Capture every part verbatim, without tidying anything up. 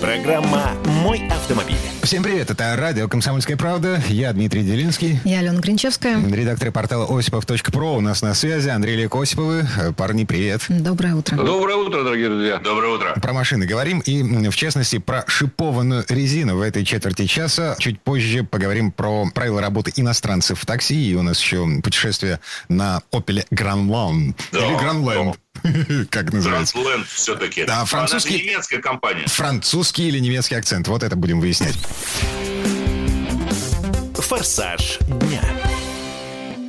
Программа «Мой автомобиль». Всем привет, это радио «Комсомольская правда». Я Дмитрий Делинский. Я Алена Гринчевская. Редакторы портала осипов точка про у нас на связи. Андрей Лек Осиповы. Парни, привет. Доброе утро. Доброе утро, дорогие друзья. Доброе утро. Про машины говорим и, в частности, про шипованную резину в этой четверти часа. Чуть позже поговорим про правила работы иностранцев в такси. И у нас еще путешествие на Opel Grand Land. Да. Или Grand Land. Как называется? Гранд-Лэнд все-таки. Да, французский... Она же немецкая компания. Французский или немецкий акцент. Вот это будем выяснять. Форсаж дня.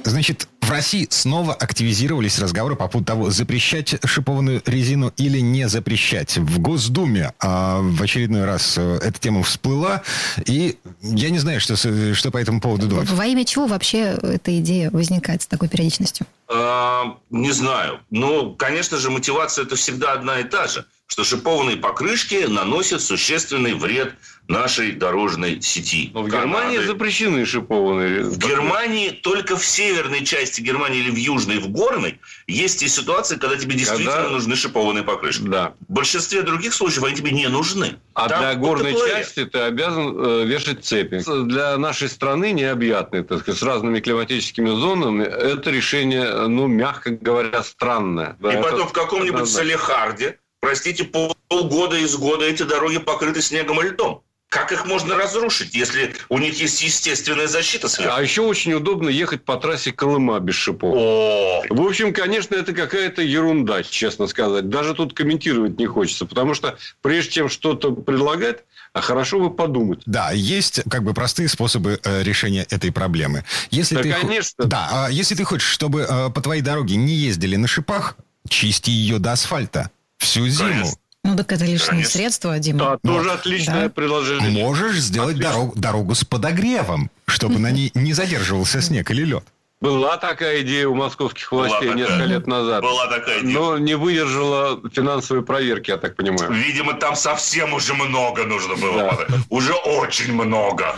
Значит, в России снова активизировались разговоры по поводу того, запрещать шипованную резину или не запрещать. В Госдуме а, в очередной раз а, эта тема всплыла, и я не знаю, что, что по этому поводу думать. Во имя чего вообще эта идея возникает с такой периодичностью? А, не знаю. Ну, конечно же, мотивация это всегда одна и та же, что шипованные покрышки наносят существенный вред нашей дорожной сети. Но в Германии Канады... запрещены шипованные. В Германии только в северной части Германии или в южной, в горной есть и ситуации, когда тебе действительно когда... нужны шипованные покрышки. Да. В большинстве других случаев они тебе не нужны. А там для горной части ты обязан э, вешать цепи. Для нашей страны необъятной, так сказать, с разными климатическими зонами это решение, ну, мягко говоря, странное. Да, и потом это... в каком-нибудь Салехарде, простите, полгода из года эти дороги покрыты снегом и льдом. Как их можно разрушить, если у них есть естественная защита сверху? А еще очень удобно ехать по трассе Колыма без шипов. О-о-о. В общем, конечно, это какая-то ерунда, честно сказать. Даже тут комментировать не хочется, потому что прежде чем что-то предлагать, а хорошо бы подумать. Да, есть как бы простые способы э, решения этой проблемы. Если да, ты конечно. Хо... Да, э, если ты хочешь, чтобы э, по твоей дороге не ездили на шипах, чисти ее до асфальта всю зиму. Конечно. Ну, так это лишние Конечно. Средства, Дима. Да, тоже отличное да. предложение. Можешь сделать дорогу, дорогу с подогревом, чтобы на ней не задерживался снег или лед. Была такая идея у московских властей Была несколько такая. лет назад. Была такая идея. Но не выдержала финансовой проверки, я так понимаю. Видимо, там совсем уже много нужно было. Да. Уже очень много.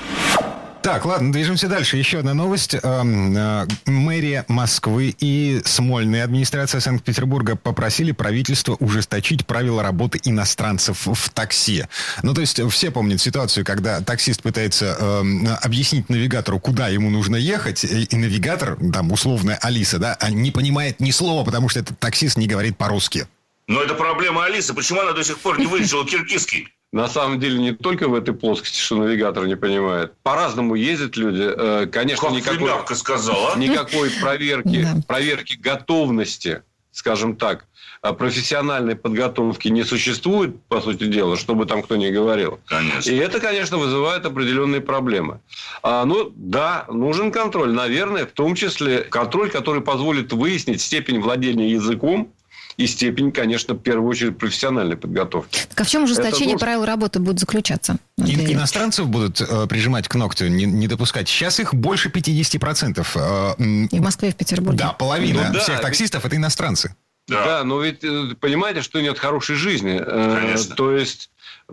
Так, ладно, движемся дальше. Еще одна новость. Мэрия Москвы и Смольная администрация Санкт-Петербурга попросили правительство ужесточить правила работы иностранцев в такси. Ну, то есть, все помнят ситуацию, когда таксист пытается э, объяснить навигатору, куда ему нужно ехать, и навигатор, там, условная Алиса, да, не понимает ни слова, потому что этот таксист не говорит по-русски. Но это проблема Алисы. Почему она до сих пор не выучила киргизский? На самом деле, не только в этой плоскости, что навигатор не понимает. По-разному ездят люди. Конечно, никакой, никакой проверки, проверки готовности, скажем так, профессиональной подготовки не существует, по сути дела, чтобы там кто ни говорил. Конечно. И это, конечно, вызывает определенные проблемы. А, ну, да, нужен контроль. Наверное, в том числе контроль, который позволит выяснить степень владения языком, и степень, конечно, в первую очередь профессиональной подготовки. Так а в чем ужесточение должен... правил работы будет заключаться? И, иностранцев будут э, прижимать к ногтю, не, не допускать. Сейчас их больше пятьдесят процентов. Э, и в Москве, и в Петербурге. Да, половина ну, да, всех таксистов ведь... – это иностранцы. Да. да, но ведь понимаете, что нет хорошей жизни. Конечно. Э, то есть...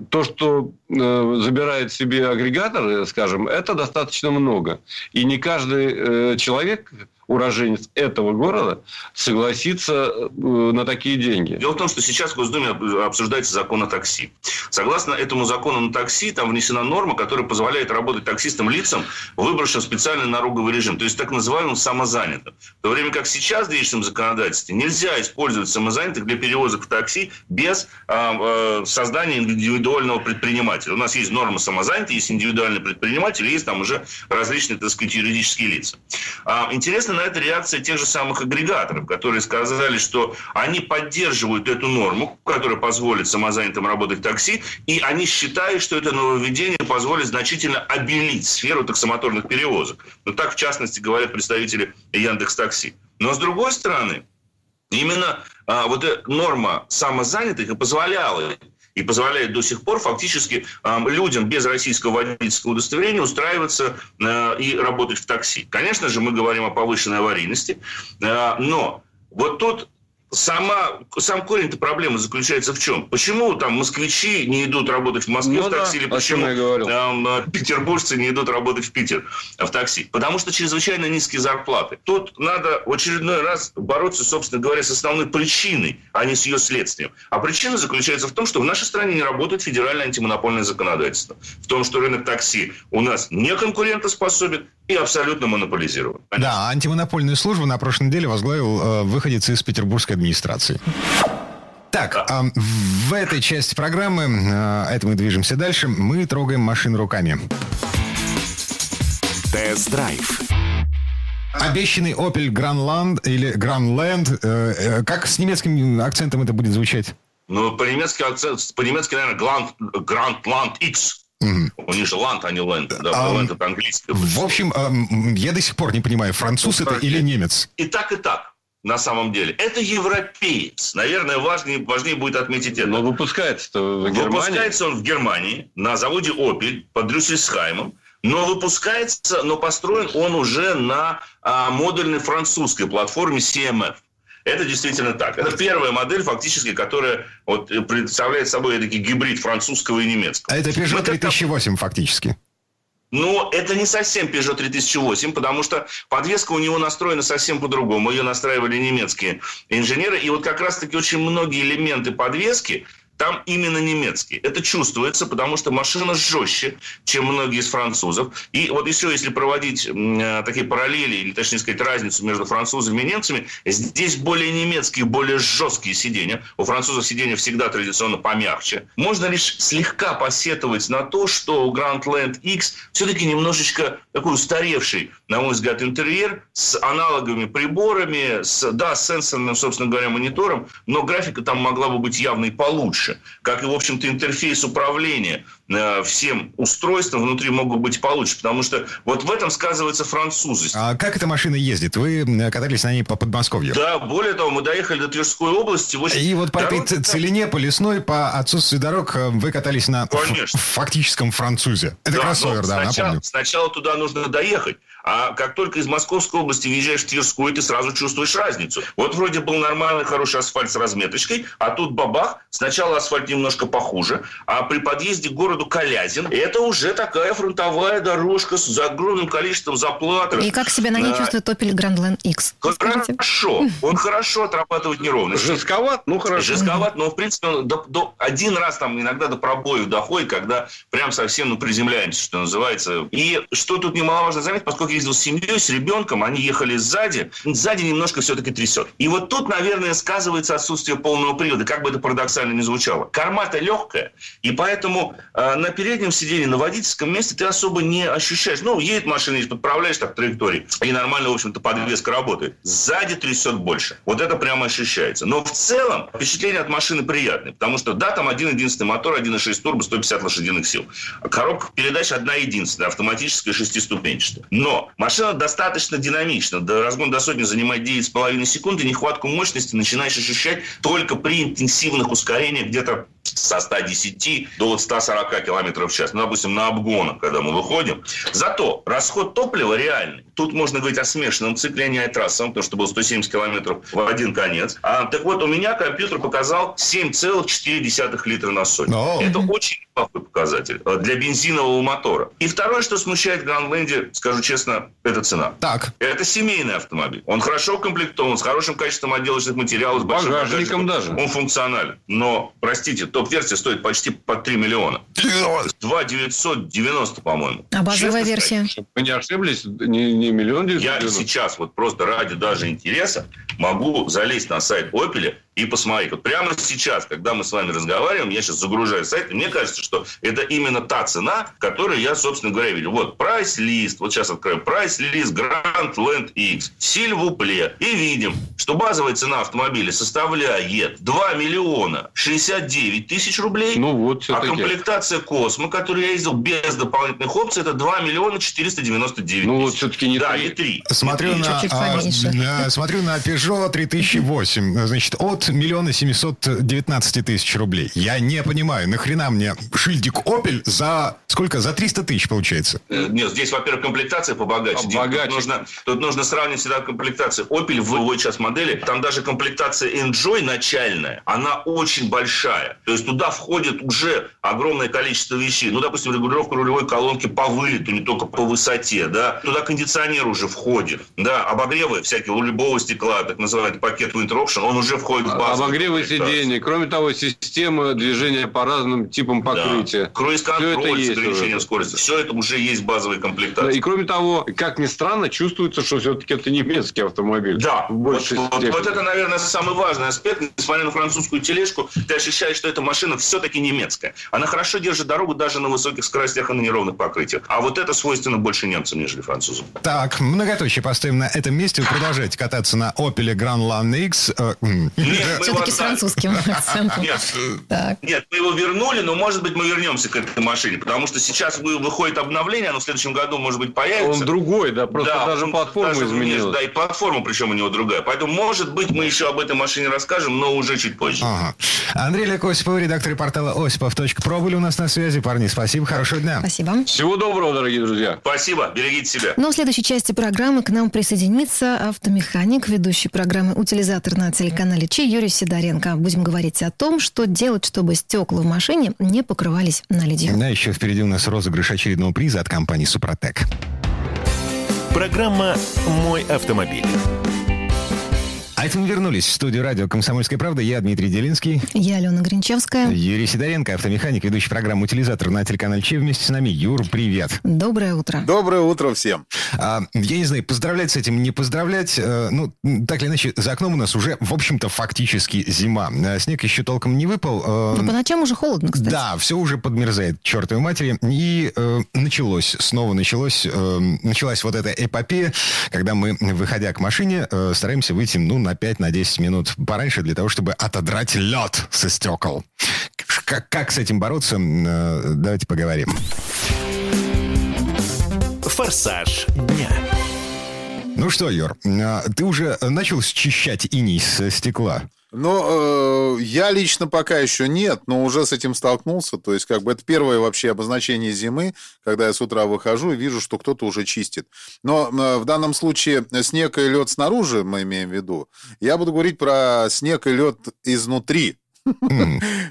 То, что э, забирает себе агрегатор, скажем, это достаточно много. И не каждый э, человек, уроженец этого города, согласится э, на такие деньги. Дело в том, что сейчас в Госдуме обсуждается закон о такси. Согласно этому закону на такси, там внесена норма, которая позволяет работать таксистам лицам, выбравшим специальный налоговый режим. То есть, так называемым самозанятым. В то время как сейчас в действующем законодательстве нельзя использовать самозанятых для перевозок в такси без э, э, создания индивидуального индивидуального предпринимателя. У нас есть норма самозанятых, есть индивидуальный предприниматель, есть там уже различные, так сказать, юридические лица. А, интересна на это реакция тех же самых агрегаторов, которые сказали, что они поддерживают эту норму, которая позволит самозанятым работать в такси, и они считают, что это нововведение позволит значительно обелить сферу таксомоторных перевозок. Но так, в частности, говорят представители Яндекс.Такси. Но, с другой стороны, именно а, вот эта норма самозанятых и позволяла и позволяет до сих пор фактически э, людям без российского водительского удостоверения устраиваться э, и работать в такси. Конечно же, мы говорим о повышенной аварийности, э, но вот тут Сама, сам корень-то проблемы заключается в чем? Почему там москвичи не идут работать в Москве ну в такси, да, или почему э, петербуржцы не идут работать в Питер в такси? Потому что чрезвычайно низкие зарплаты. Тут надо в очередной раз бороться, собственно говоря, с основной причиной, а не с ее следствием. А причина заключается в том, что в нашей стране не работает федеральное антимонопольное законодательство. В том, что рынок такси у нас не конкурентоспособен и абсолютно монополизирован. Понятно? Да, антимонопольную службу на прошлой неделе возглавил э, выходец из петербургской администрации. Так, э, в этой части программы, э, это мы движемся дальше, мы трогаем машину руками. Тест-драйв. Обещанный Opel Grand Land или Grand Land, э, э, как с немецким акцентом это будет звучать? Ну, по-немецки, акцент, по-немецки наверное, Grand, Grand Land X. У них же ланд, а не лэнд. Да, а, лэнд это английское. В общем, я до сих пор не понимаю, француз это или немец. И так, и так. На самом деле. Это европеец. Наверное, важнее, важнее будет отметить это. Но выпускается в Германии. Выпускается он в Германии на заводе Opel под Рюссельсхаймом. Но выпускается, но построен он уже на а, модульной французской платформе си эм эф. Это действительно так. Это первая модель, фактически, которая вот, представляет собой эдакий гибрид французского и немецкого. А это Peugeot три тысячи восемь, фактически. Но это не совсем Peugeot три тысячи восемь, потому что подвеска у него настроена совсем по-другому. Ее настраивали немецкие инженеры. И вот как раз-таки очень многие элементы подвески там именно немецкие. Это чувствуется, потому что машина жестче, чем многие из французов. И вот еще, если проводить э, такие параллели, или, точнее сказать, разницу между французами и немцами, здесь более немецкие, более жесткие сиденья. У французов сиденья всегда традиционно помягче. Можно лишь слегка посетовать на то, что у Grand Land X все-таки немножечко такой устаревший, на мой взгляд, интерьер с аналоговыми приборами, с, да, с сенсорным, собственно говоря, монитором, но графика там могла бы быть явно и получше. Как и, в общем-то, интерфейс управления всем устройством внутри могут быть получше, потому что вот в этом сказывается французость. А как эта машина ездит? Вы катались на ней по Подмосковью? Да, более того, мы доехали до Тверской области. В общем, и вот по этой целине, по лесной, по отсутствию дорог вы катались на Конечно. фактическом французе. Это да, кроссовер, да, сначала, напомню. Сначала туда нужно доехать, а как только из Московской области въезжаешь в Тверскую, ты сразу чувствуешь разницу. Вот вроде был нормальный, хороший асфальт с разметочкой, а тут бабах, сначала асфальт немножко похуже, а при подъезде к городу Калязин. Это уже такая фронтовая дорожка с огромным количеством заплаток. И как себя на ней а... чувствует Opel Grand Land X? Хорошо. Он хорошо отрабатывает неровности. Жестковат, ну хорошо. Жестковат, но в принципе он до, до, один раз там иногда до пробоев доходит, когда прям совсем ну, приземляемся, что называется. И что тут немаловажно заметить, поскольку я ездил с семьей, с ребенком, они ехали сзади, сзади немножко все-таки трясет. И вот тут, наверное, сказывается отсутствие полного привода, как бы это парадоксально ни звучало. Корма-то легкая, и поэтому на переднем сиденье, на водительском месте ты особо не ощущаешь. Ну, едет машина, едет, подправляешь так траектории, и нормально, в общем-то, подвеска работает. Сзади трясет больше. Вот это прямо ощущается. Но в целом впечатление от машины приятное, потому что, да, там один-единственный мотор, один и шесть турбо, сто пятьдесят лошадиных сил. Коробка передач одна-единственная, автоматическая, шестиступенчатая. Но машина достаточно динамична. До разгон до сотни занимает девять с половиной секунд, и нехватку мощности начинаешь ощущать только при интенсивных ускорениях где-то со ста десяти до вот ста сорока километров в час. Ну, допустим, на обгонах, когда мы выходим. Зато расход топлива реальный. Тут можно говорить о смешанном цикле, а не о трассовом, потому что было сто семьдесят километров в один конец. А, так вот, у меня компьютер показал семь целых четыре десятых литра на сотню. No. Это очень плохой показатель для бензинового мотора. И второе, что смущает в Grand Land'е, скажу честно, это цена. Так. Это семейный автомобиль. Он хорошо укомплектован, с хорошим качеством отделочных материалов, с большим багажником даже. Он функционален. Но, простите, топ-версия стоит почти по три миллиона. два тысячи девятьсот девяносто, по-моему. А базовая версия? Вы не ошиблись? Не, не миллион девятьсот девяносто? Я сейчас вот просто ради даже интереса могу залезть на сайт Opel и посмотреть. Вот прямо сейчас, когда мы с вами разговариваем, я сейчас загружаю сайт, и мне кажется, что это именно та цена, которую я, собственно говоря, видел. Вот прайс-лист, вот сейчас открою прайс-лист Grand Land X, сильвупле. И видим, что базовая цена автомобиля составляет два миллиона шестьдесят девять тысяч рублей, ну, вот а комплектация Космо, который я ездил без дополнительных опций, это два миллиона четыреста девяносто девять тысяч. Ну, вот все-таки не да, три. Смотрю, на, а, смотрю на Peugeot три тысячи восемь. Значит, от один миллион семьсот девятнадцать тысяч рублей. Я не понимаю, нахрена мне шильдик Opel за сколько? За триста тысяч получается? Нет, здесь, во-первых, комплектация побогаче. Побогаче. Тут, нужно, тут нужно сравнивать всегда комплектацию. Opel в его сейчас модели, там даже комплектация Enjoy начальная, она очень большая. То есть туда входит уже огромное количество вещей. Ну, допустим, регулировка рулевой колонки по вылету, не только по высоте, да. Туда кондиционер уже входит, да. Обогревы всякие у любого стекла, так называемый пакет Winter Option, он уже входит в базу. Обогревы сидений. Кроме того, система движения по разным типам покрытия. Да. Круиз-контроль, ограничение скорости. Все это уже есть базовые комплектации. Да, и кроме того, как ни странно, чувствуется, что все-таки это немецкий автомобиль. Да. В большей вот, степени. Вот это, наверное, самый важный аспект. Несмотря на французскую тележку, ты ощущаешь, что эта машина все-таки немецкая. Она хорошо держит дорогу даже на высоких скоростях и на неровных покрытиях. А вот это свойственно больше немцам, нежели французам. Так, многоточие поставим на этом месте. Вы продолжаете кататься на Opel Grand Land X. Все-таки с французским акцентом. Нет, мы его вернули, но, может быть, мы вернемся к этой машине. Потому что сейчас выходит обновление, оно в следующем году, может быть, появится. Он другой, да, просто да, даже платформа даже, изменилась. Да, и платформа, причем у него другая. Поэтому, может быть, мы еще об этой машине расскажем, но уже чуть позже. Ага. Андрей Осипов, редактор портала Осипов.про, были у нас на связи. Парни, спасибо, хорошего дня. Спасибо. Всего доброго, дорогие друзья. Спасибо, берегите себя. Ну, в следующей части программы к нам присоединится автомеханик, ведущий программы «Утилизатор» на телеканале Че Юрий Сидоренко. Будем говорить о том, что делать, чтобы стекла в машине не покрывались наледью. Да, еще впереди у нас розыгрыш очередного приза от компании «Супротек». Программа «Мой автомобиль». А это мы вернулись в студию радио «Комсомольская правда». Я Дмитрий Делинский. Я Алена Гринчевская. Юрий Сидоренко, автомеханик, ведущий программу «Утилизатор» на телеканале Че. Вместе с нами. Юр, привет. Доброе утро. Доброе утро всем. А, я не знаю, поздравлять с этим, не поздравлять. А, ну, так или иначе, за окном у нас уже, в общем-то, фактически зима. А, снег еще толком не выпал. А, Но по ночам уже холодно, кстати. Да, все уже подмерзает, чертовой матери. И а, началось, снова началось, а, началась вот эта эпопея, когда мы, выходя к машине, а, стараемся выйти, ну, на пять на десять минут пораньше, для того, чтобы отодрать лед со стекол. Как, как с этим бороться, давайте поговорим. Форсаж дня. Ну что, Юр, ты уже начал счищать иней со стекла? Ну, э, я лично пока еще нет, но уже с этим столкнулся. То есть, как бы, это первое вообще обозначение зимы, когда я с утра выхожу и вижу, что кто-то уже чистит. Но э, в данном случае снег и лед снаружи, мы имеем в виду, я буду говорить про снег и лед изнутри.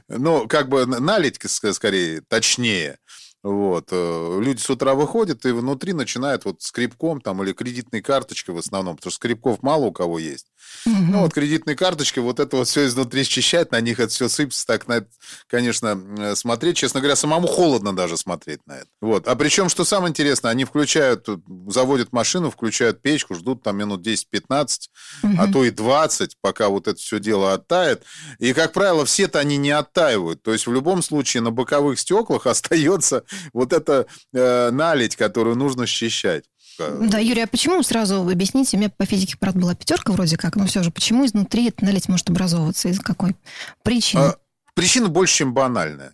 Ну, как бы, наледь, скорее, точнее. Вот. Люди с утра выходят и внутри начинают вот скребком там, или кредитной карточкой в основном, потому что скребков мало у кого есть. Угу. Ну, вот кредитной карточкой вот это вот все изнутри счищать, на них это все сыпется, так на это, конечно, смотреть. Честно говоря, самому холодно даже смотреть на это. Вот. А причем, что самое интересное, они включают, заводят машину, включают печку, ждут там минут десять-пятнадцать, угу. а то и двадцать, пока вот это все дело оттает. И, как правило, все-то они не оттаивают. То есть, в любом случае, на боковых стеклах остается... Вот это э, наледь, которую нужно счищать. Да, Юрий, а почему, сразу объясните, у меня по физике, правда, была пятерка вроде как, но все же, почему изнутри эта наледь может образовываться? Из какой причины? А, причина больше, чем банальная.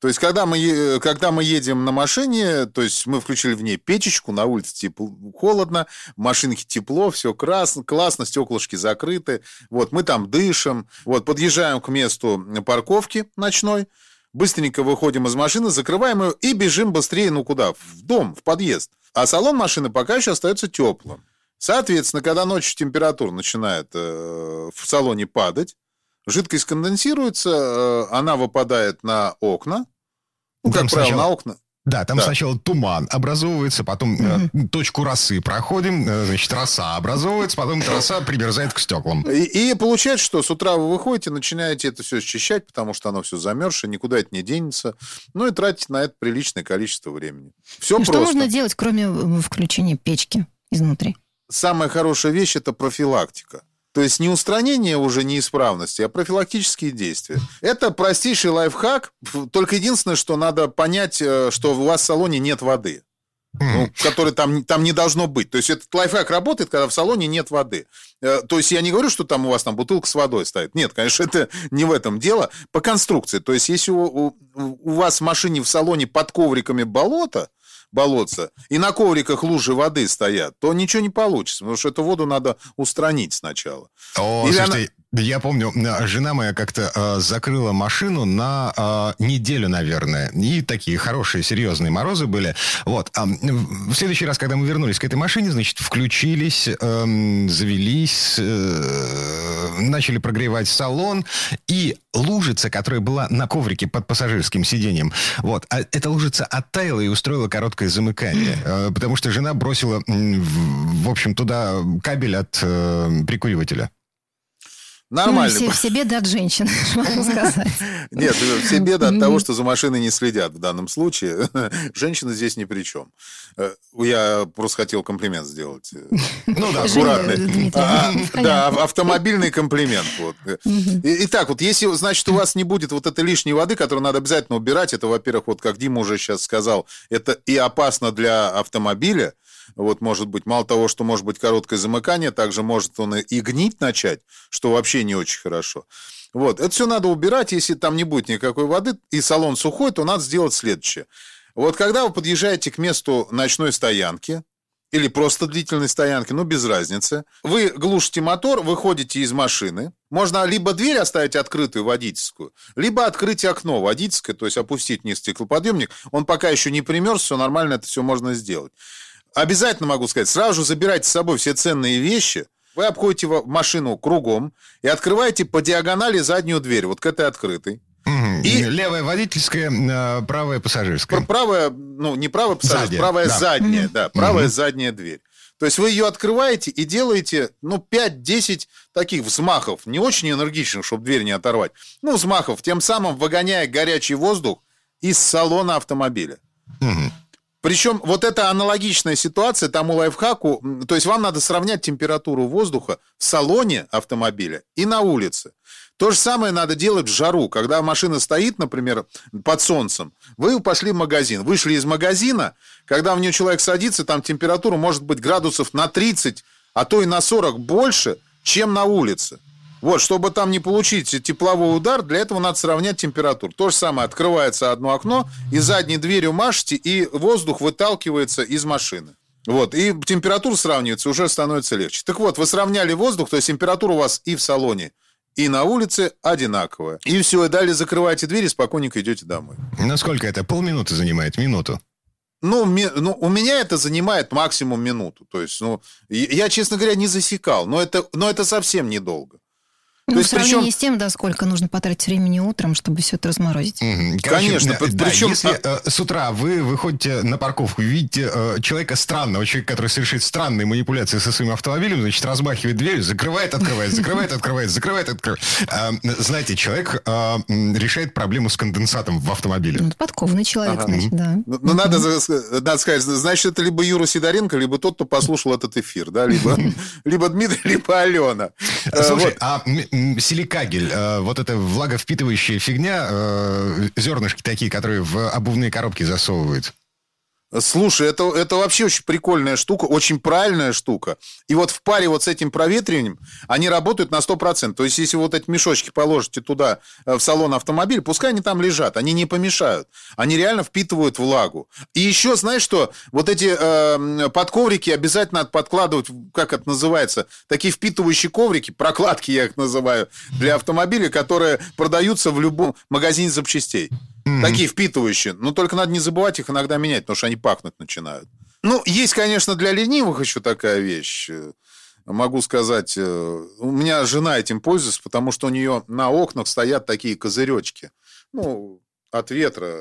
То есть, когда мы, когда мы едем на машине, то есть, мы включили в ней печечку, на улице тепло, холодно, в машинке тепло, все красно, классно, стеклышки закрыты, вот, мы там дышим, вот, подъезжаем к месту парковки ночной, быстренько выходим из машины, закрываем ее и бежим быстрее, ну куда? В дом, в подъезд. А салон машины пока еще остается теплым. Соответственно, когда ночью температура начинает э, в салоне падать, жидкость конденсируется, э, она выпадает на окна. Ну, как правило, на окна. Да, там да. сначала туман образовывается, потом mm-hmm. э, точку росы проходим, э, значит, роса образовывается, потом роса примерзает к стеклам. И, и получается, что с утра вы выходите, начинаете это все счищать, потому что оно все замерзшее, никуда это не денется, ну и тратите на это приличное количество времени. Все просто. Что можно делать, кроме включения печки изнутри? Самая хорошая вещь – это профилактика. То есть не устранение уже неисправности, а профилактические действия. Это простейший лайфхак, только единственное, что надо понять, что у вас в салоне нет воды. ну, который там, там не должно быть. То есть этот лайфхак работает, когда в салоне нет воды. То есть я не говорю, что там у вас там бутылка с водой стоит. Нет, конечно, это не в этом дело. По конструкции. То есть если у, у вас в машине в салоне под ковриками болото, болотца, и на ковриках лужи воды стоят, то ничего не получится, потому что эту воду надо устранить сначала. О, Или слушайте, она... я помню, жена моя как-то э, закрыла машину на э, неделю, наверное, и такие хорошие, серьезные морозы были. Вот. А в следующий раз, когда мы вернулись к этой машине, значит, включились, э, завелись, э, начали прогревать салон, и лужица, которая была на коврике под пассажирским сиденьем, вот, а эта лужица оттаяла и устроила короткое замыкание, потому что жена бросила, в общем, туда кабель от э, прикуривателя. Нормально. Ну, все, все беды от женщин, могу сказать. Нет, все беды от того, что за машиной не следят в данном случае. Женщина здесь ни при чем. Я просто хотел комплимент сделать. Ну да, аккуратный. А, да, автомобильный комплимент. Вот. Итак, вот если, значит, у вас не будет вот этой лишней воды, которую надо обязательно убирать, это, во-первых, вот как Дима уже сейчас сказал, это и опасно для автомобиля. Вот, может быть, мало того, что может быть короткое замыкание, также может он и гнить начать, что вообще не очень хорошо. Вот, это все надо убирать, если там не будет никакой воды, и салон сухой, то надо сделать следующее. Вот когда вы подъезжаете к месту ночной стоянки, или просто длительной стоянки, ну, без разницы, вы глушите мотор, выходите из машины, можно либо дверь оставить открытую, водительскую, либо открыть окно водительское, то есть опустить вниз стеклоподъемник, он пока еще не примерз, все нормально, это все можно сделать. Обязательно могу сказать, сразу же забирайте с собой все ценные вещи, вы обходите машину кругом и открываете по диагонали заднюю дверь, вот к этой открытой. Угу. И... левая водительская, правая пассажирская. Правая, ну не правая пассажирская, правая да. задняя, да, правая угу. задняя дверь. То есть вы ее открываете и делаете, ну, пять-десять таких взмахов, не очень энергичных, чтобы дверь не оторвать, ну, взмахов, тем самым выгоняя горячий воздух из салона автомобиля. Угу. Причем вот эта аналогичная ситуация тому лайфхаку, то есть вам надо сравнять температуру воздуха в салоне автомобиля и на улице. То же самое надо делать в жару, когда машина стоит, например, под солнцем. Вы пошли в магазин, вышли из магазина, когда в нее человек садится, там температура может быть градусов на тридцать, а то и на сорок больше, чем на улице. Вот, чтобы там не получить тепловой удар, для этого надо сравнять температуру. То же самое, открывается одно окно, и задней дверью машете, и воздух выталкивается из машины. Вот, и температура сравнивается, уже становится легче. Так вот, вы сравняли воздух, то есть температура у вас и в салоне, и на улице одинаковая. И все, и далее закрываете дверь и спокойненько идете домой. Насколько это? Полминуты занимает? Минуту? Ну, ми, ну, у меня это занимает максимум минуту. То есть, ну, я, честно говоря, не засекал, но это, но это совсем недолго. Ну, в сравнении причем... с тем, да, сколько нужно потратить времени утром, чтобы все это разморозить. Mm-hmm. Короче, конечно. Да, причем... Если э, с утра вы выходите на парковку, видите э, человека странного, человека, который совершит странные манипуляции со своим автомобилем, значит, размахивает дверью, закрывает, открывает, закрывает, открывает, закрывает, открывает. Знаете, человек решает проблему с конденсатом в автомобиле. Подкованный человек, значит, да. Ну, надо сказать, значит, это либо Юра Сидоренко, либо тот, кто послушал этот эфир, да, либо Дмитрий, либо Алена. Слушай, а... Силикагель, э, вот эта влаговпитывающая фигня, э, зернышки такие, которые в обувные коробки засовывают. Слушай, это, это вообще очень прикольная штука, очень правильная штука. И вот в паре вот с этим проветриванием они работают на сто процентов. То есть, если вот эти мешочки положите туда, в салон автомобиля, пускай они там лежат, они не помешают. Они реально впитывают влагу. И еще, знаешь что, вот эти э, подковрики обязательно надо подкладывать, как это называется, такие впитывающие коврики, прокладки я их называю, для автомобиля, которые продаются в любом магазине запчастей. Mm-hmm. Такие впитывающие. Но только надо не забывать их иногда менять, потому что они пахнуть начинают. Ну, есть, конечно, для ленивых еще такая вещь. Могу сказать, у меня жена этим пользуется, потому что у нее на окнах стоят такие козыречки. Ну, от ветра.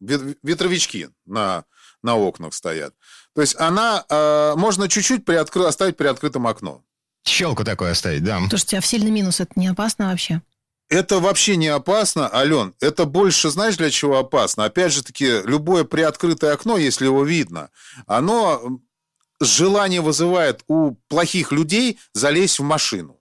Ветровички на, на окнах стоят. То есть она... Э, можно чуть-чуть приоткры, оставить приоткрытым окно. Щелку такое оставить, да. Слушайте, а в сильный минус это не опасно вообще? Это вообще не опасно, Ален. Это больше, знаешь, для чего опасно? Опять же таки, любое приоткрытое окно, если его видно, оно желание вызывает у плохих людей залезть в машину.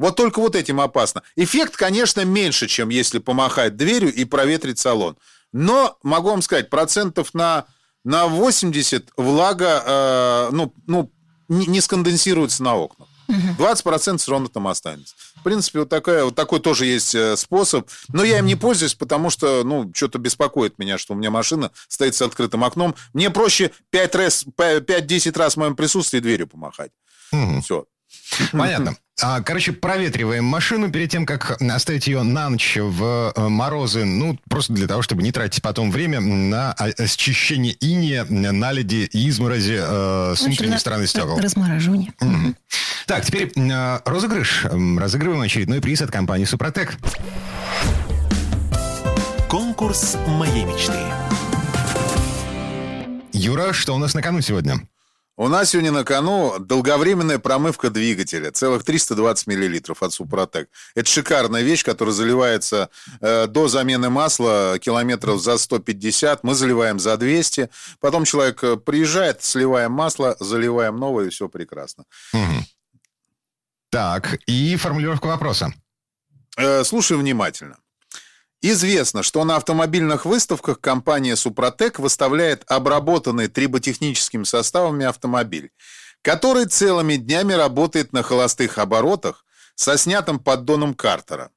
Вот только вот этим опасно. Эффект, конечно, меньше, чем если помахать дверью и проветрить салон. Но, могу вам сказать, процентов на на восемьдесят влага э, ну, ну, не, не сконденсируется на окнах. двадцать процентов все равно там останется. В принципе, вот, такая, вот такой тоже есть способ. Но я им не пользуюсь, потому что, ну, что-то беспокоит меня, что у меня машина стоит с открытым окном. Мне проще пять-десять раз в моем присутствии дверью помахать. Mm-hmm. Все. Понятно. Короче, проветриваем машину перед тем, как оставить ее на ночь в морозы. Ну, просто для того, чтобы не тратить потом время на счищение инея, наледи и изморози э, с внутренней стороны стекол. Размораживание. Угу. Так, теперь э, розыгрыш. Разыгрываем очередной приз от компании «Супротек». Конкурс моей мечты. Юра, что у нас на кону сегодня? У нас сегодня на кону долговременная промывка двигателя. Целых триста двадцать миллилитров от «Супротек». Это шикарная вещь, которая заливается э, до замены масла километров за сто пятьдесят. Мы заливаем за двести. Потом человек приезжает, сливаем масло, заливаем новое, и все прекрасно. Угу. Так, и формулировка вопроса. Э, слушай внимательно. Известно, что на автомобильных выставках компания «Супротек» выставляет обработанный триботехническими составами автомобиль, который целыми днями работает на холостых оборотах со снятым поддоном картера.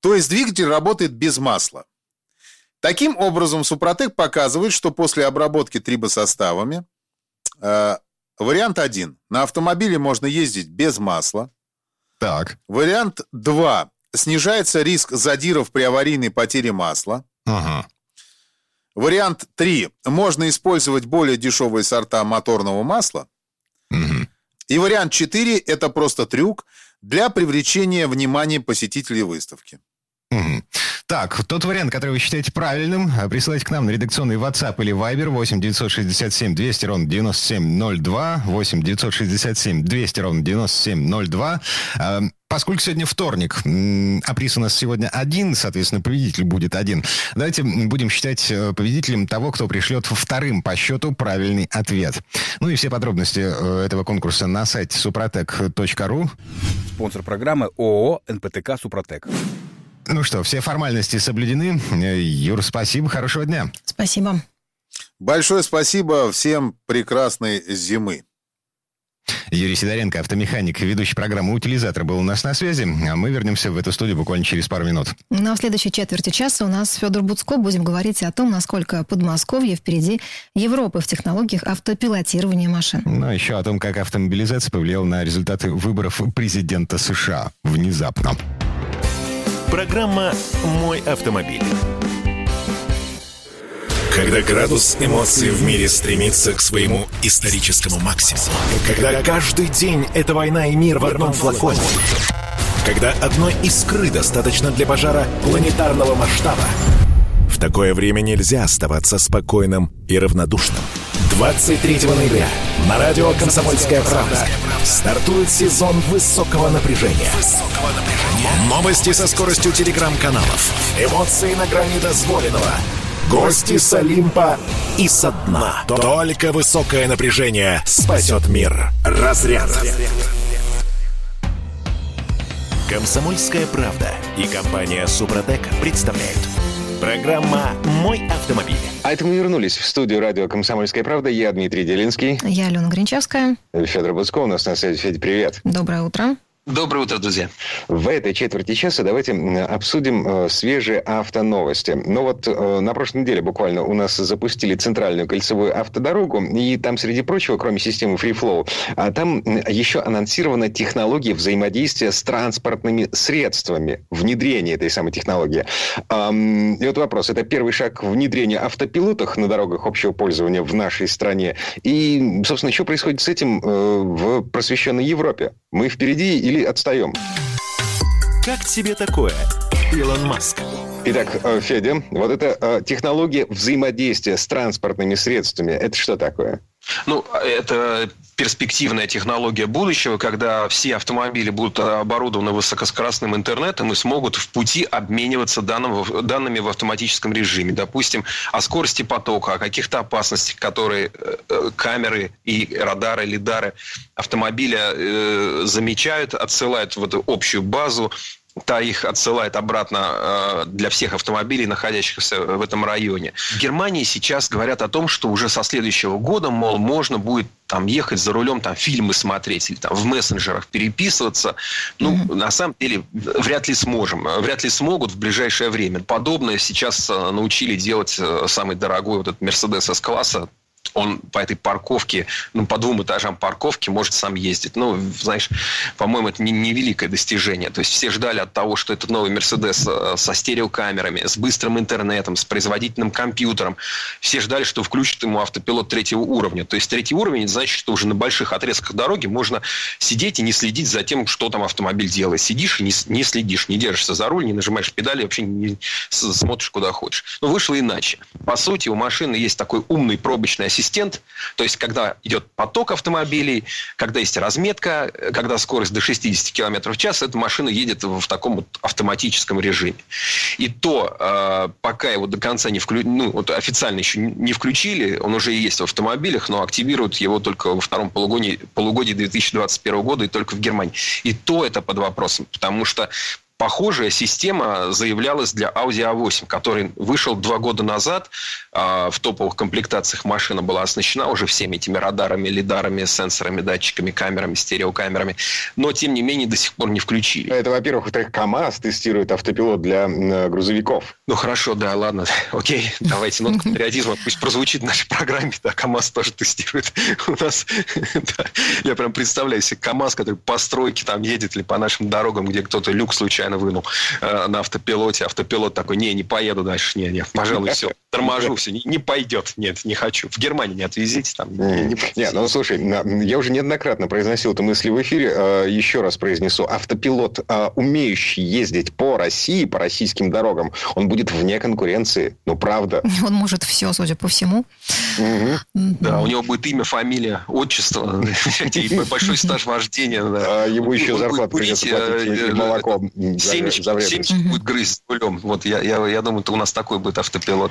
То есть двигатель работает без масла. Таким образом, «Супротек» показывает, что после обработки трибосоставами э, вариант один. На автомобиле можно ездить без масла. Так. Вариант два. Снижается риск задиров при аварийной потере масла. Ага. Вариант три. Можно использовать более дешевые сорта моторного масла. Угу. И вариант четыре. Это просто трюк для привлечения внимания посетителей выставки. Угу. Так, тот вариант, который вы считаете правильным, присылайте к нам на редакционный WhatsApp или Viber восемь девятьсот шестьдесят семь двести ровно девяносто семь ноль два, восемь девятьсот шестьдесят семь двести ровно девяносто семь ноль два. Поскольку сегодня вторник, а приз у нас сегодня один, соответственно, победитель будет один. Давайте будем считать победителем того, кто пришлет вторым по счету правильный ответ. Ну и все подробности этого конкурса на сайте супротек точка ру. Спонсор программы ООО «НПТК Супротек». Ну что, все формальности соблюдены. Юр, спасибо, хорошего дня. Спасибо. Большое спасибо, всем прекрасной зимы. Юрий Сидоренко, автомеханик, ведущий программы «Утилизатор», был у нас на связи. А мы вернемся в эту студию буквально через пару минут. Ну а в следующей четверти часа у нас Федор Буцко. Будем говорить о том, насколько Подмосковье впереди Европы в технологиях автопилотирования машин. Ну, еще о том, как автомобилизация повлияла на результаты выборов президента США внезапно. Программа «Мой автомобиль». Когда градус эмоций в мире стремится к своему историческому максимуму. Когда каждый день эта война и мир в одном флаконе. Когда одной искры достаточно для пожара планетарного масштаба. В такое время нельзя оставаться спокойным и равнодушным. двадцать третьего ноября на радио «Комсомольская правда» стартует сезон высокого напряжения. Новости со скоростью телеграм-каналов. Эмоции на грани дозволенного. Гости с Олимпа и со дна. Только высокое напряжение спасет мир. Разряд. «Комсомольская правда» и компания «Супротек» представляют. Программа «Мой автомобиль». А это мы вернулись в студию радио «Комсомольская правда». Я Дмитрий Делинский. Я Алена Гринчевская. Федор Буцко у нас на связи. Федя, привет. Доброе утро. Доброе утро, друзья. В этой четверти часа давайте обсудим свежие автоновости. Ну вот на прошлой неделе буквально у нас запустили центральную кольцевую автодорогу, и там, среди прочего, кроме системы Free Flow, там еще анонсирована технология взаимодействия с транспортными средствами, внедрение этой самой технологии. И вот вопрос, это первый шаг внедрения автопилотов на дорогах общего пользования в нашей стране? И, собственно, что происходит с этим в просвещенной Европе? Мы впереди или отстаем? Как тебе такое, Илон Маск? Итак, Федя, вот эта технология взаимодействия с транспортными средствами, это что такое? Ну, это перспективная технология будущего, когда все автомобили будут оборудованы высокоскоростным интернетом и смогут в пути обмениваться данным, данными в автоматическом режиме. Допустим, о скорости потока, о каких-то опасностях, которые камеры и радары, лидары автомобиля замечают, отсылают в эту общую базу. та их отсылает обратно для всех автомобилей, находящихся в этом районе. В Германии сейчас говорят о том, что уже со следующего года, мол, можно будет там ехать за рулем, там фильмы смотреть или там в мессенджерах переписываться. Ну, mm-hmm. на самом деле, вряд ли сможем, вряд ли смогут в ближайшее время. Подобное сейчас научили делать самый дорогой вот этот Mercedes S-класса. Он по этой парковке, ну, по двум этажам парковки может сам ездить. Ну, знаешь, по-моему, это не, не великое достижение. То есть, все ждали от того, что этот новый Мерседес со стереокамерами, с быстрым интернетом, с производительным компьютером. Все ждали, что включат ему автопилот третьего уровня. То есть, третий уровень, это значит, что уже на больших отрезках дороги можно сидеть и не следить за тем, что там автомобиль делает. Сидишь и не, не следишь, не держишься за руль, не нажимаешь педали, вообще не смотришь, куда хочешь. Но вышло иначе. По сути, у машины есть такой умный пробочный ассистент. Ассистент, то есть, когда идет поток автомобилей, когда есть разметка, когда скорость до шестьдесят километров в час, эта машина едет в таком вот автоматическом режиме. И то, пока его до конца не вклю... ну, вот официально еще не включили, он уже есть в автомобилях, но активируют его только во втором полугодии, полугодии две тысячи двадцать первого года и только в Германии. И то это под вопросом, потому что похожая система заявлялась для Audi а восемь, который вышел два года назад. В топовых комплектациях машина была оснащена уже всеми этими радарами, лидарами, сенсорами, датчиками, камерами, стереокамерами. Но, тем не менее, до сих пор не включили. Это, во-первых, во-вторых, КАМАЗ тестирует автопилот для грузовиков. Ну, хорошо, да, ладно, окей. Давайте нотку патриотизма. Пусть прозвучит в нашей программе. Да, КАМАЗ тоже тестирует у нас. Я прям представляю себе КАМАЗ, который по стройке там едет или по нашим дорогам, где кто-то люк случайно вынул э, на автопилоте. Автопилот такой: не, не поеду дальше, не, не, пожалуй, все, торможу, все, не, не пойдет, нет, не хочу. В Германию не отвезите там. Не, не не, ну, слушай, я уже неоднократно произносил эту мысль в эфире, э, еще раз произнесу. Автопилот, э, умеющий ездить по России, по российским дорогам, он будет вне конкуренции, ну, правда. Он может все, судя по всему. Угу. Да, у него будет имя, фамилия, отчество, большой стаж вождения. Ему еще зарплату придется платить молоком. Семечки, семечки будет грызть рулем. Вот я, я, я думаю, у нас такой будет автопилот.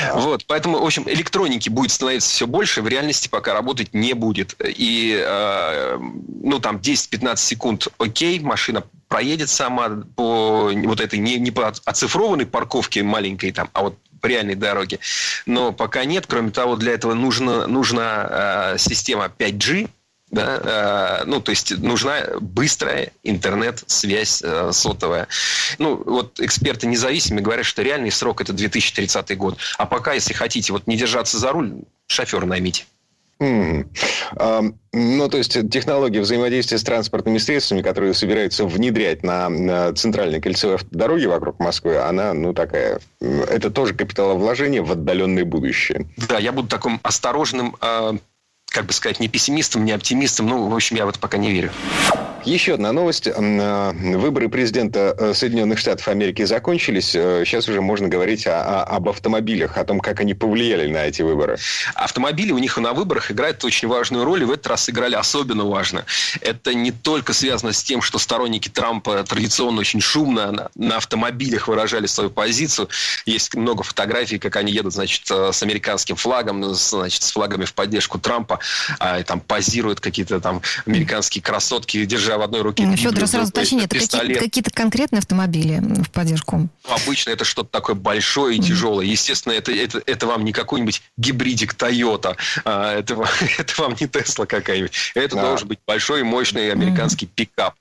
Yeah. Вот, поэтому, в общем, электроники будет становиться все больше, в реальности пока работать не будет. И, э, ну, там, десять-пятнадцать секунд, окей, машина проедет сама по вот этой не, не по оцифрованной парковке маленькой там, а вот по реальной дороге. Но пока нет. Кроме того, для этого нужна, нужна э, система пять джи. Да, ну, то есть, нужна быстрая интернет-связь сотовая. Ну, вот эксперты независимые говорят, что реальный срок – это две тысячи тридцатый год. А пока, если хотите вот не держаться за руль, шофера наймите. Mm. Um, ну, то есть, технологии взаимодействия с транспортными средствами, которые собираются внедрять на, на центральной кольцевой дороге вокруг Москвы, она, ну, такая... Это тоже капиталовложение в отдаленное будущее. Да, я буду таким осторожным... как бы сказать, не пессимистом, не оптимистом. Ну, в общем, я в это пока не верю. Еще одна новость. Выборы президента Соединенных Штатов Америки закончились. Сейчас уже можно говорить о, о, об автомобилях, о том, как они повлияли на эти выборы. Автомобили у них на выборах играют очень важную роль, и в этот раз играли особенно важно. Это не только связано с тем, что сторонники Трампа традиционно очень шумно на, на автомобилях выражали свою позицию. Есть много фотографий, как они едут, значит, с американским флагом, значит, с флагами в поддержку Трампа, а, и там позируют какие-то там американские красотки, держа в одной руке... Федор, сразу уточни, это какие-то, какие-то конкретные автомобили в поддержку? Обычно это что-то такое большое и mm-hmm. тяжелое. Естественно, это, это, это вам не какой-нибудь гибридик Тойота, это, это вам не Тесла какая-нибудь. Это а. должен быть большой и мощный американский mm-hmm. пикап.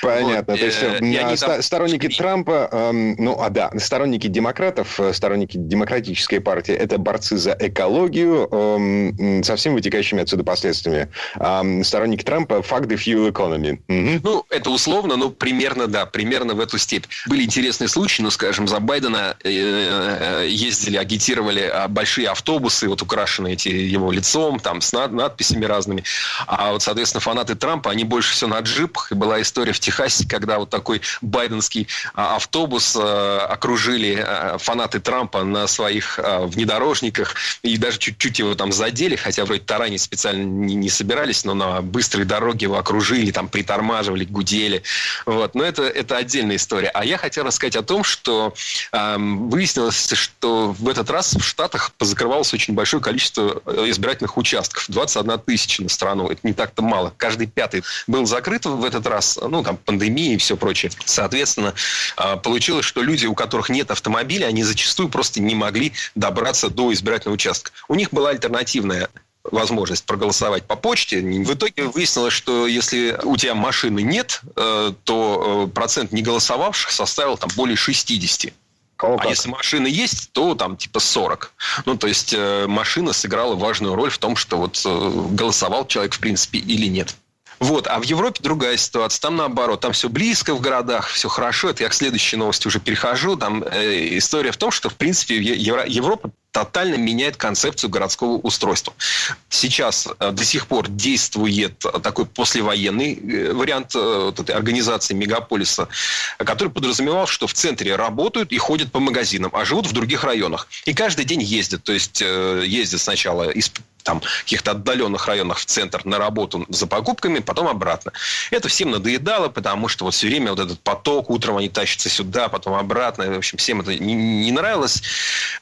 Понятно. Вот. То есть, э, ста- сторонники Трампа, э, ну, а да, сторонники демократов, сторонники демократической партии, это борцы за экологию э, со всеми вытекающими отсюда последствиями. Э, сторонники Трампа fuck the fuel economy. Mm-hmm. Ну, это условно, но примерно, да, примерно в эту степь. Были интересные случаи, ну, скажем, за Байдена э, э, ездили, агитировали большие автобусы, вот украшенные эти его лицом, там, с над- надписями разными. А вот, соответственно, фанаты Трампа, они больше всего на джипах, и была история в Техасе, когда вот такой байденский автобус окружили фанаты Трампа на своих внедорожниках и даже чуть-чуть его там задели, хотя вроде таранить специально не собирались, но на быстрой дороге его окружили, там притормаживали. подмаживали, гудели. Вот. Но это, это отдельная история. А я хотел рассказать о том, что э, выяснилось, что в этот раз в Штатах позакрывалось очень большое количество избирательных участков. двадцать одна тысяча на страну. Это не так-то мало. Каждый пятый был закрыт в этот раз. Ну, там, пандемия и все прочее. Соответственно, э, получилось, что люди, у которых нет автомобиля, они зачастую просто не могли добраться до избирательного участка. У них была альтернативная возможность проголосовать по почте. В итоге выяснилось, что если у тебя машины нет, то процент неголосовавших составил там более шестьдесят процентов. О, а если машина есть, то там типа сорок. Ну, то есть машина сыграла важную роль в том, что вот голосовал человек в принципе или нет. Вот, а в Европе другая ситуация. Там наоборот, там все близко в городах, все хорошо. Это я к следующей новости уже перехожу. Там э, история в том, что в принципе Евро- Европа тотально меняет концепцию городского устройства. Сейчас э, до сих пор действует такой послевоенный вариант э, вот этой организации мегаполиса, который подразумевал, что в центре работают и ходят по магазинам, а живут в других районах. И каждый день ездят. То есть э, ездят сначала из там, каких-то отдаленных районах в центр на работу за покупками, потом обратно. Это всем надоедало, потому что вот все время вот этот поток, утром они тащатся сюда, потом обратно. В общем, всем это не, не нравилось.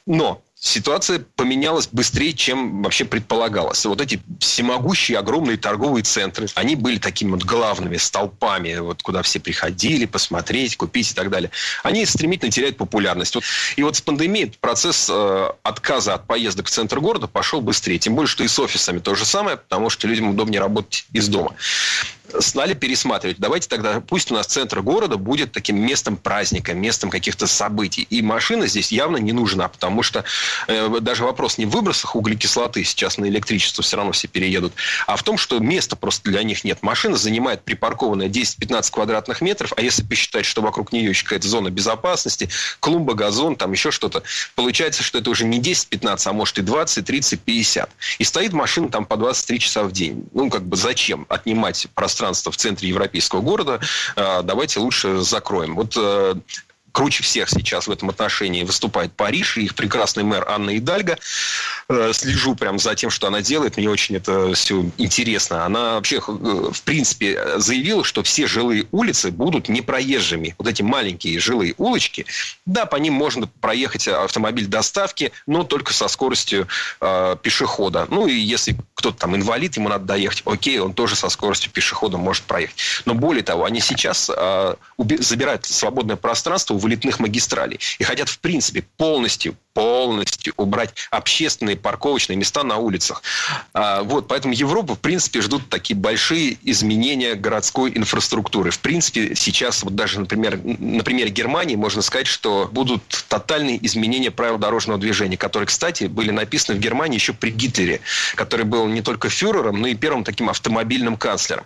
Но ситуация поменялась быстрее, чем вообще предполагалось. Вот эти всемогущие огромные торговые центры, они были такими вот главными столпами, вот куда все приходили посмотреть, купить и так далее. Они стремительно теряют популярность. И вот с пандемией процесс э, отказа от поездок в центр города пошел быстрее. Тем более, что и с офисами то же самое, потому что людям удобнее работать из дома. Стали пересматривать. Давайте тогда, пусть у нас центр города будет таким местом праздника, местом каких-то событий. И машина здесь явно не нужна, потому что э, даже вопрос не в выбросах углекислоты, сейчас на электричество все равно все переедут, а в том, что места просто для них нет. Машина занимает припаркованная десять-пятнадцать квадратных метров, а если посчитать, что вокруг нее еще какая-то зона безопасности, клумба, газон, там еще что-то, получается, что это уже не десять-пятнадцать, а может и двадцать, тридцать, пятьдесят. И стоит машина там по двадцать три часа в день. Ну, как бы зачем отнимать пространство в центре европейского города, давайте лучше закроем. Вот круче всех сейчас в этом отношении выступает Париж и их прекрасный мэр Анна Идальго. Слежу прям за тем, что она делает. Мне очень это все интересно. Она вообще, в принципе, заявила, что все жилые улицы будут непроезжими. Вот эти маленькие жилые улочки, да, по ним можно проехать автомобиль доставки, но только со скоростью э, пешехода. Ну, и если кто-то там инвалид, ему надо доехать, окей, он тоже со скоростью пешехода может проехать. Но более того, они сейчас э, уби- забирают свободное пространство у вылетных магистралей и хотят, в принципе, полностью полностью убрать общественные парковочные места на улицах. А, вот, поэтому Европу, в принципе, ждут такие большие изменения городской инфраструктуры. В принципе, сейчас, вот даже, например, на примере Германии можно сказать, что будут тотальные изменения правил дорожного движения, которые, кстати, были написаны в Германии еще при Гитлере, который был не только фюрером, но и первым таким автомобильным канцлером.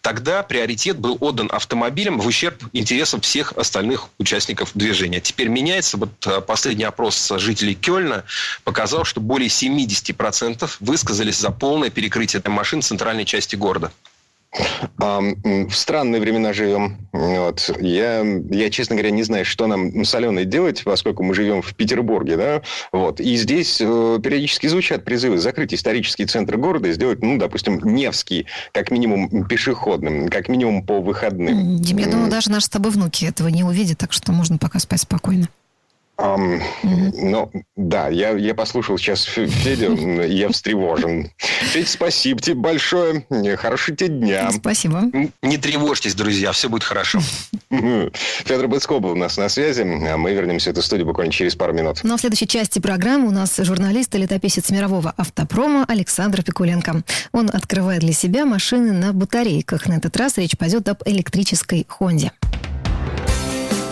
Тогда приоритет был отдан автомобилям в ущерб интересам всех остальных участников движения. Теперь меняется. Вот последний опрос жизни жителей Кёльна показал, что более семьдесят процентов высказались за полное перекрытие машин в центральной части города. В странные времена живем. Вот. Я, я, честно говоря, не знаю, что нам с Аленой делать, поскольку мы живем в Петербурге. Да? Вот. И здесь периодически звучат призывы закрыть исторический центр города и сделать, ну, допустим, Невский, как минимум, пешеходным, как минимум по выходным. Дим, я думаю, даже наши с тобой внуки этого не увидят, так что можно пока спать спокойно. Um, mm-hmm. Ну, да, я, я послушал сейчас Федю, я встревожен. Федь, спасибо тебе большое, хорошего тебе дня. Спасибо. Не тревожьтесь, друзья, все будет хорошо. Федор Буцко был у нас на связи, а мы вернемся в эту студию буквально через пару минут. Но в следующей части программы у нас журналист и летописец мирового автопрома Александр Пикуленко. Он открывает для себя машины на батарейках. На этот раз речь пойдет об электрической «Хонде».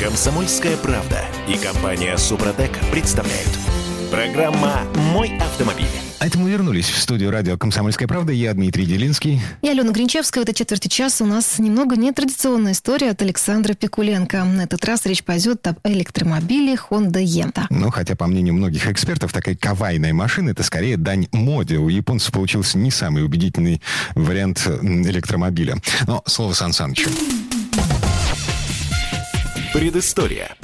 «Комсомольская правда» и компания «Супротек» представляют. Программа «Мой автомобиль». А это мы вернулись в студию радио «Комсомольская правда». Я Дмитрий Делинский. Я Алена Гринчевская. В этой четверти часа у нас немного нетрадиционная история от Александра Пикуленко. На этот раз речь пойдет об электромобиле Honda E. Ну, хотя, по мнению многих экспертов, такая кавайная машина – это скорее дань моде. У японцев получился не самый убедительный вариант электромобиля. Но слово Сан Санычу. Предыстория.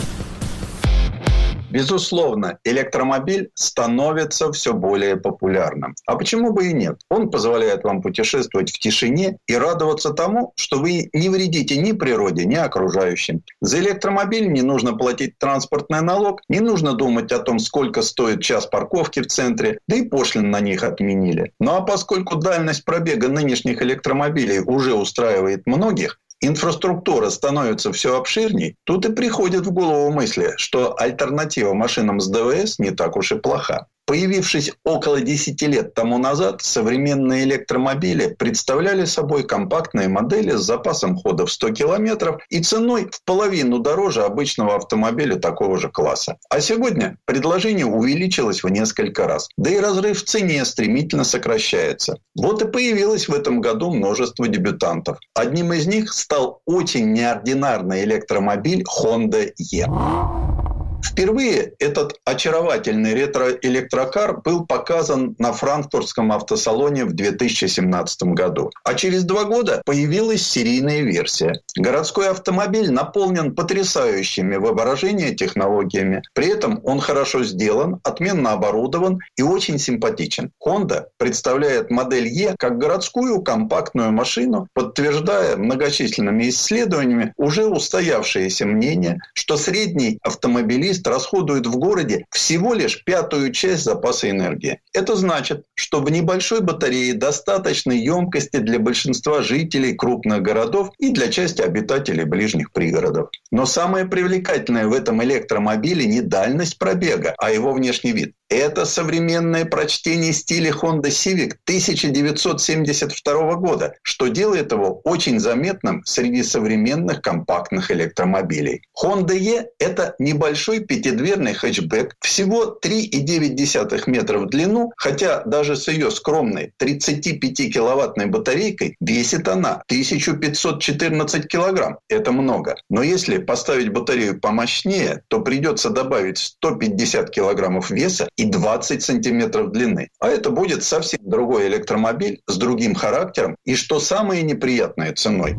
Безусловно, электромобиль становится все более популярным. А почему бы и нет? Он позволяет вам путешествовать в тишине и радоваться тому, что вы не вредите ни природе, ни окружающим. За электромобиль не нужно платить транспортный налог, не нужно думать о том, сколько стоит час парковки в центре, да и пошлин на них отменили. Ну а поскольку дальность пробега нынешних электромобилей уже устраивает многих, инфраструктура становится все обширней, тут и приходит в голову мысли, что альтернатива машинам с ДВС не так уж и плоха. Появившись около десять лет тому назад, современные электромобили представляли собой компактные модели с запасом хода в сто километров и ценой в половину дороже обычного автомобиля такого же класса. А сегодня предложение увеличилось в несколько раз. Да и разрыв в цене стремительно сокращается. Вот и появилось в этом году множество дебютантов. Одним из них стал очень неординарный электромобиль Honda E. Впервые этот очаровательный ретро-электрокар был показан на франкфуртском автосалоне в две тысячи семнадцатом году. А через два года появилась серийная версия. Городской автомобиль наполнен потрясающими воображения технологиями. При этом он хорошо сделан, отменно оборудован и очень симпатичен. Honda представляет модель E как городскую компактную машину, подтверждая многочисленными исследованиями уже устоявшееся мнение, что средний автомобилист расходует в городе всего лишь пятую часть запаса энергии. Это значит, что в небольшой батарее достаточно емкости для большинства жителей крупных городов и для части обитателей ближних пригородов. Но самое привлекательное в этом электромобиле не дальность пробега, а его внешний вид. Это современное прочтение стиля Honda Civic тысяча девятьсот семьдесят второго года, что делает его очень заметным среди современных компактных электромобилей. Honda E – это небольшой пятидверный хэтчбэк, всего три целых девять десятых метра в длину, хотя даже с ее скромной тридцатипятикиловаттной батарейкой весит она тысячу пятьсот четырнадцать килограмм. Это много. Но если поставить батарею помощнее, то придется добавить сто пятьдесят килограммов веса и двадцать сантиметров длины. А это будет совсем другой электромобиль с другим характером и, что самое неприятное, ценой.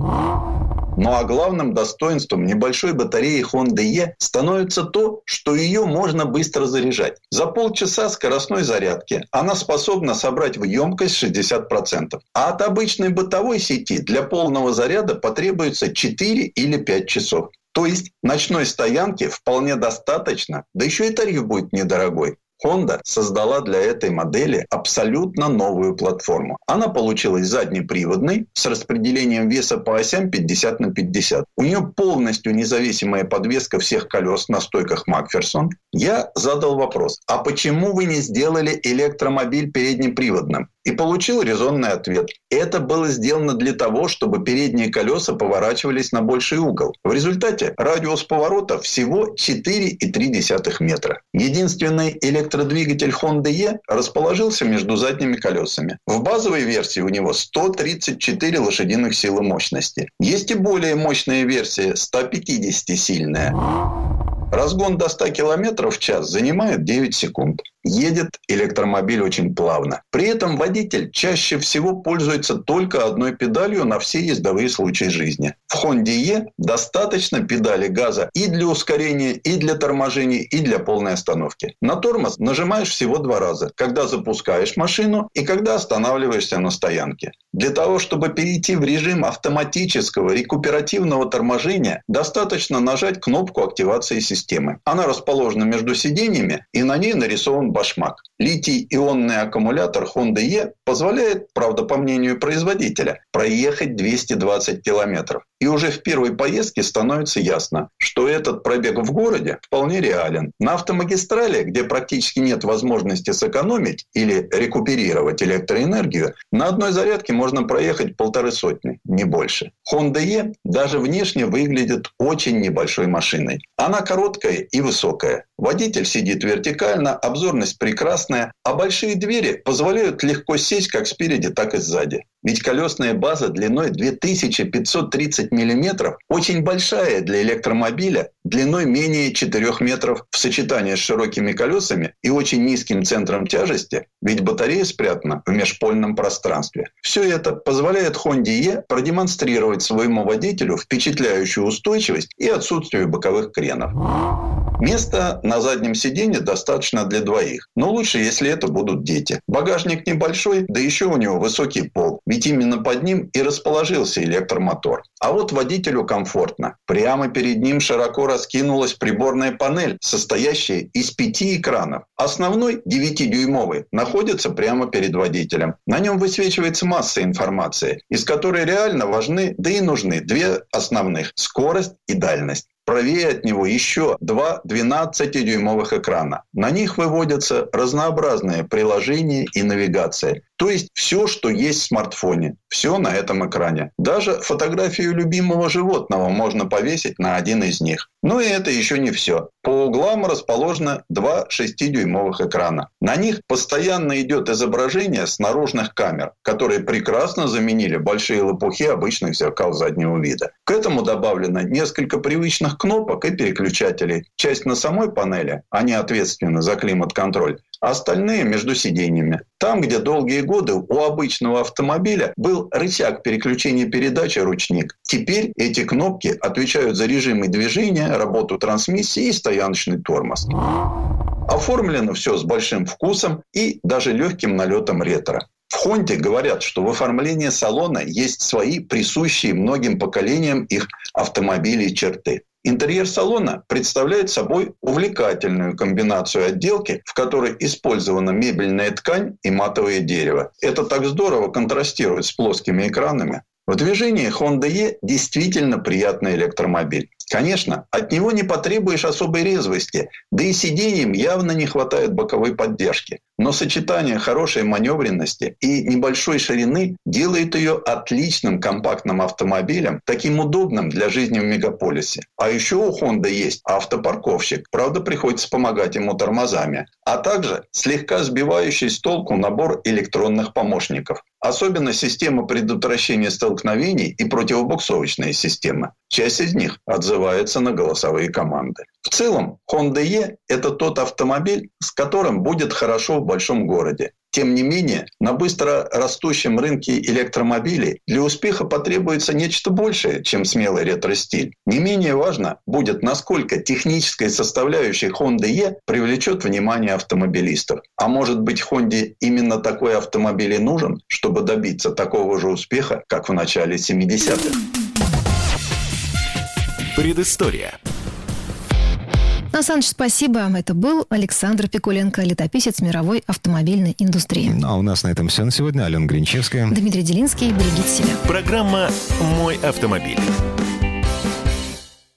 Ну а главным достоинством небольшой батареи Honda E становится то, что ее можно быстро заряжать. За полчаса скоростной зарядки она способна собрать в емкость шестьдесят процентов. А от обычной бытовой сети для полного заряда потребуется четыре или пять часов. То есть ночной стоянки вполне достаточно, да еще и тариф будет недорогой. Honda создала для этой модели абсолютно новую платформу. Она получилась заднеприводной с распределением веса по осям пятьдесят на пятьдесят. У нее полностью независимая подвеска всех колес на стойках Макферсон. Я задал вопрос: а почему вы не сделали электромобиль переднеприводным? И получил резонный ответ. Это было сделано для того, чтобы передние колеса поворачивались на больший угол. В результате радиус поворота всего четыре целых три десятых метра. Единственный электродвигатель Honda E расположился между задними колесами. В базовой версии у него сто тридцать четыре лошадиных силы мощности. Есть и более мощная версия, сто пятидесятисильная. Разгон до сто километров в час занимает девять секунд. Едет электромобиль очень плавно. При этом водитель чаще всего пользуется только одной педалью на все ездовые случаи жизни. В Honda E достаточно педали газа и для ускорения, и для торможения, и для полной остановки. На тормоз нажимаешь всего два раза, когда запускаешь машину и когда останавливаешься на стоянке. Для того, чтобы перейти в режим автоматического рекуперативного торможения, достаточно нажать кнопку активации системы. Она расположена между сиденьями, и на ней нарисован башмак. Литий-ионный аккумулятор Honda E позволяет, правда, по мнению производителя, проехать двести двадцать километров. И уже в первой поездке становится ясно, что этот пробег в городе вполне реален. На автомагистрали, где практически нет возможности сэкономить или рекуперировать электроэнергию, на одной зарядке можно проехать полторы сотни, не больше. Honda E даже внешне выглядит очень небольшой машиной. Она короткая и высокая. Водитель сидит вертикально, обзорность прекрасная, а большие двери позволяют легко сесть как спереди, так и сзади. Ведь колесная база длиной две тысячи пятьсот тридцать миллиметров очень большая для электромобиля, длиной менее четырех метров в сочетании с широкими колесами и очень низким центром тяжести, ведь батарея спрятана в межпольном пространстве. Все это позволяет Honda E продемонстрировать своему водителю впечатляющую устойчивость и отсутствие боковых кренов. Места на заднем сиденье достаточно для двоих, но лучше, если это будут дети. Багажник небольшой, да еще у него высокий пол, ведь именно под ним и расположился электромотор. А вот водителю комфортно. Прямо перед ним широко раскинулась приборная панель, состоящая из пяти экранов. Основной, девятидюймовый, находится прямо перед водителем. На нем высвечивается масса информации, из которой реально важны, да и нужны две основных – скорость и дальность. Правее от него еще два двенадцатидюймовых экрана. На них выводятся разнообразные приложения и навигация. То есть все, что есть в смартфоне, все на этом экране. Даже фотографию любимого животного можно повесить на один из них. Но и это еще не все. По углам расположено два шестидюймовых экрана. На них постоянно идет изображение с наружных камер, которые прекрасно заменили большие лопухи обычных зеркал заднего вида. К этому добавлено несколько привычных кнопок и переключателей. Часть на самой панели, они ответственны за климат-контроль, остальные между сиденьями. Там, где долгие годы у обычного автомобиля был рычаг переключения передачи ручник, теперь эти кнопки отвечают за режимы движения, работу трансмиссии и стояночный тормоз. Оформлено все с большим вкусом и даже легким налетом ретро. В «Хонде» говорят, что в оформлении салона есть свои присущие многим поколениям их автомобилей черты. Интерьер салона представляет собой увлекательную комбинацию отделки, в которой использована мебельная ткань и матовое дерево. Это так здорово контрастирует с плоскими экранами. В движении Honda E действительно приятный электромобиль. Конечно, от него не потребуешь особой резвости, да и сиденьям явно не хватает боковой поддержки. Но сочетание хорошей маневренности и небольшой ширины делает ее отличным компактным автомобилем, таким удобным для жизни в мегаполисе. А еще у Honda есть автопарковщик, правда, приходится помогать ему тормозами, а также слегка сбивающий с толку набор электронных помощников. Особенно система предотвращения столкновений и противобуксовочные системы. Часть из них отзывается на голосовые команды. В целом, Honda E – это тот автомобиль, с которым будет хорошо в большом городе. Тем не менее, на быстро растущем рынке электромобилей для успеха потребуется нечто большее, чем смелый ретро-стиль. Не менее важно будет, насколько техническая составляющая Honda E привлечет внимание автомобилистов. А может быть, Honda именно такой автомобиль и нужен, чтобы добиться такого же успеха, как в начале семидесятых. Предыстория. Александр, спасибо. Это был Александр Пикуленко, летописец мировой автомобильной индустрии. А у нас на этом все на сегодня. Алена Гринчевская. Дмитрий Делинский. Берегите себя. Программа «Мой автомобиль».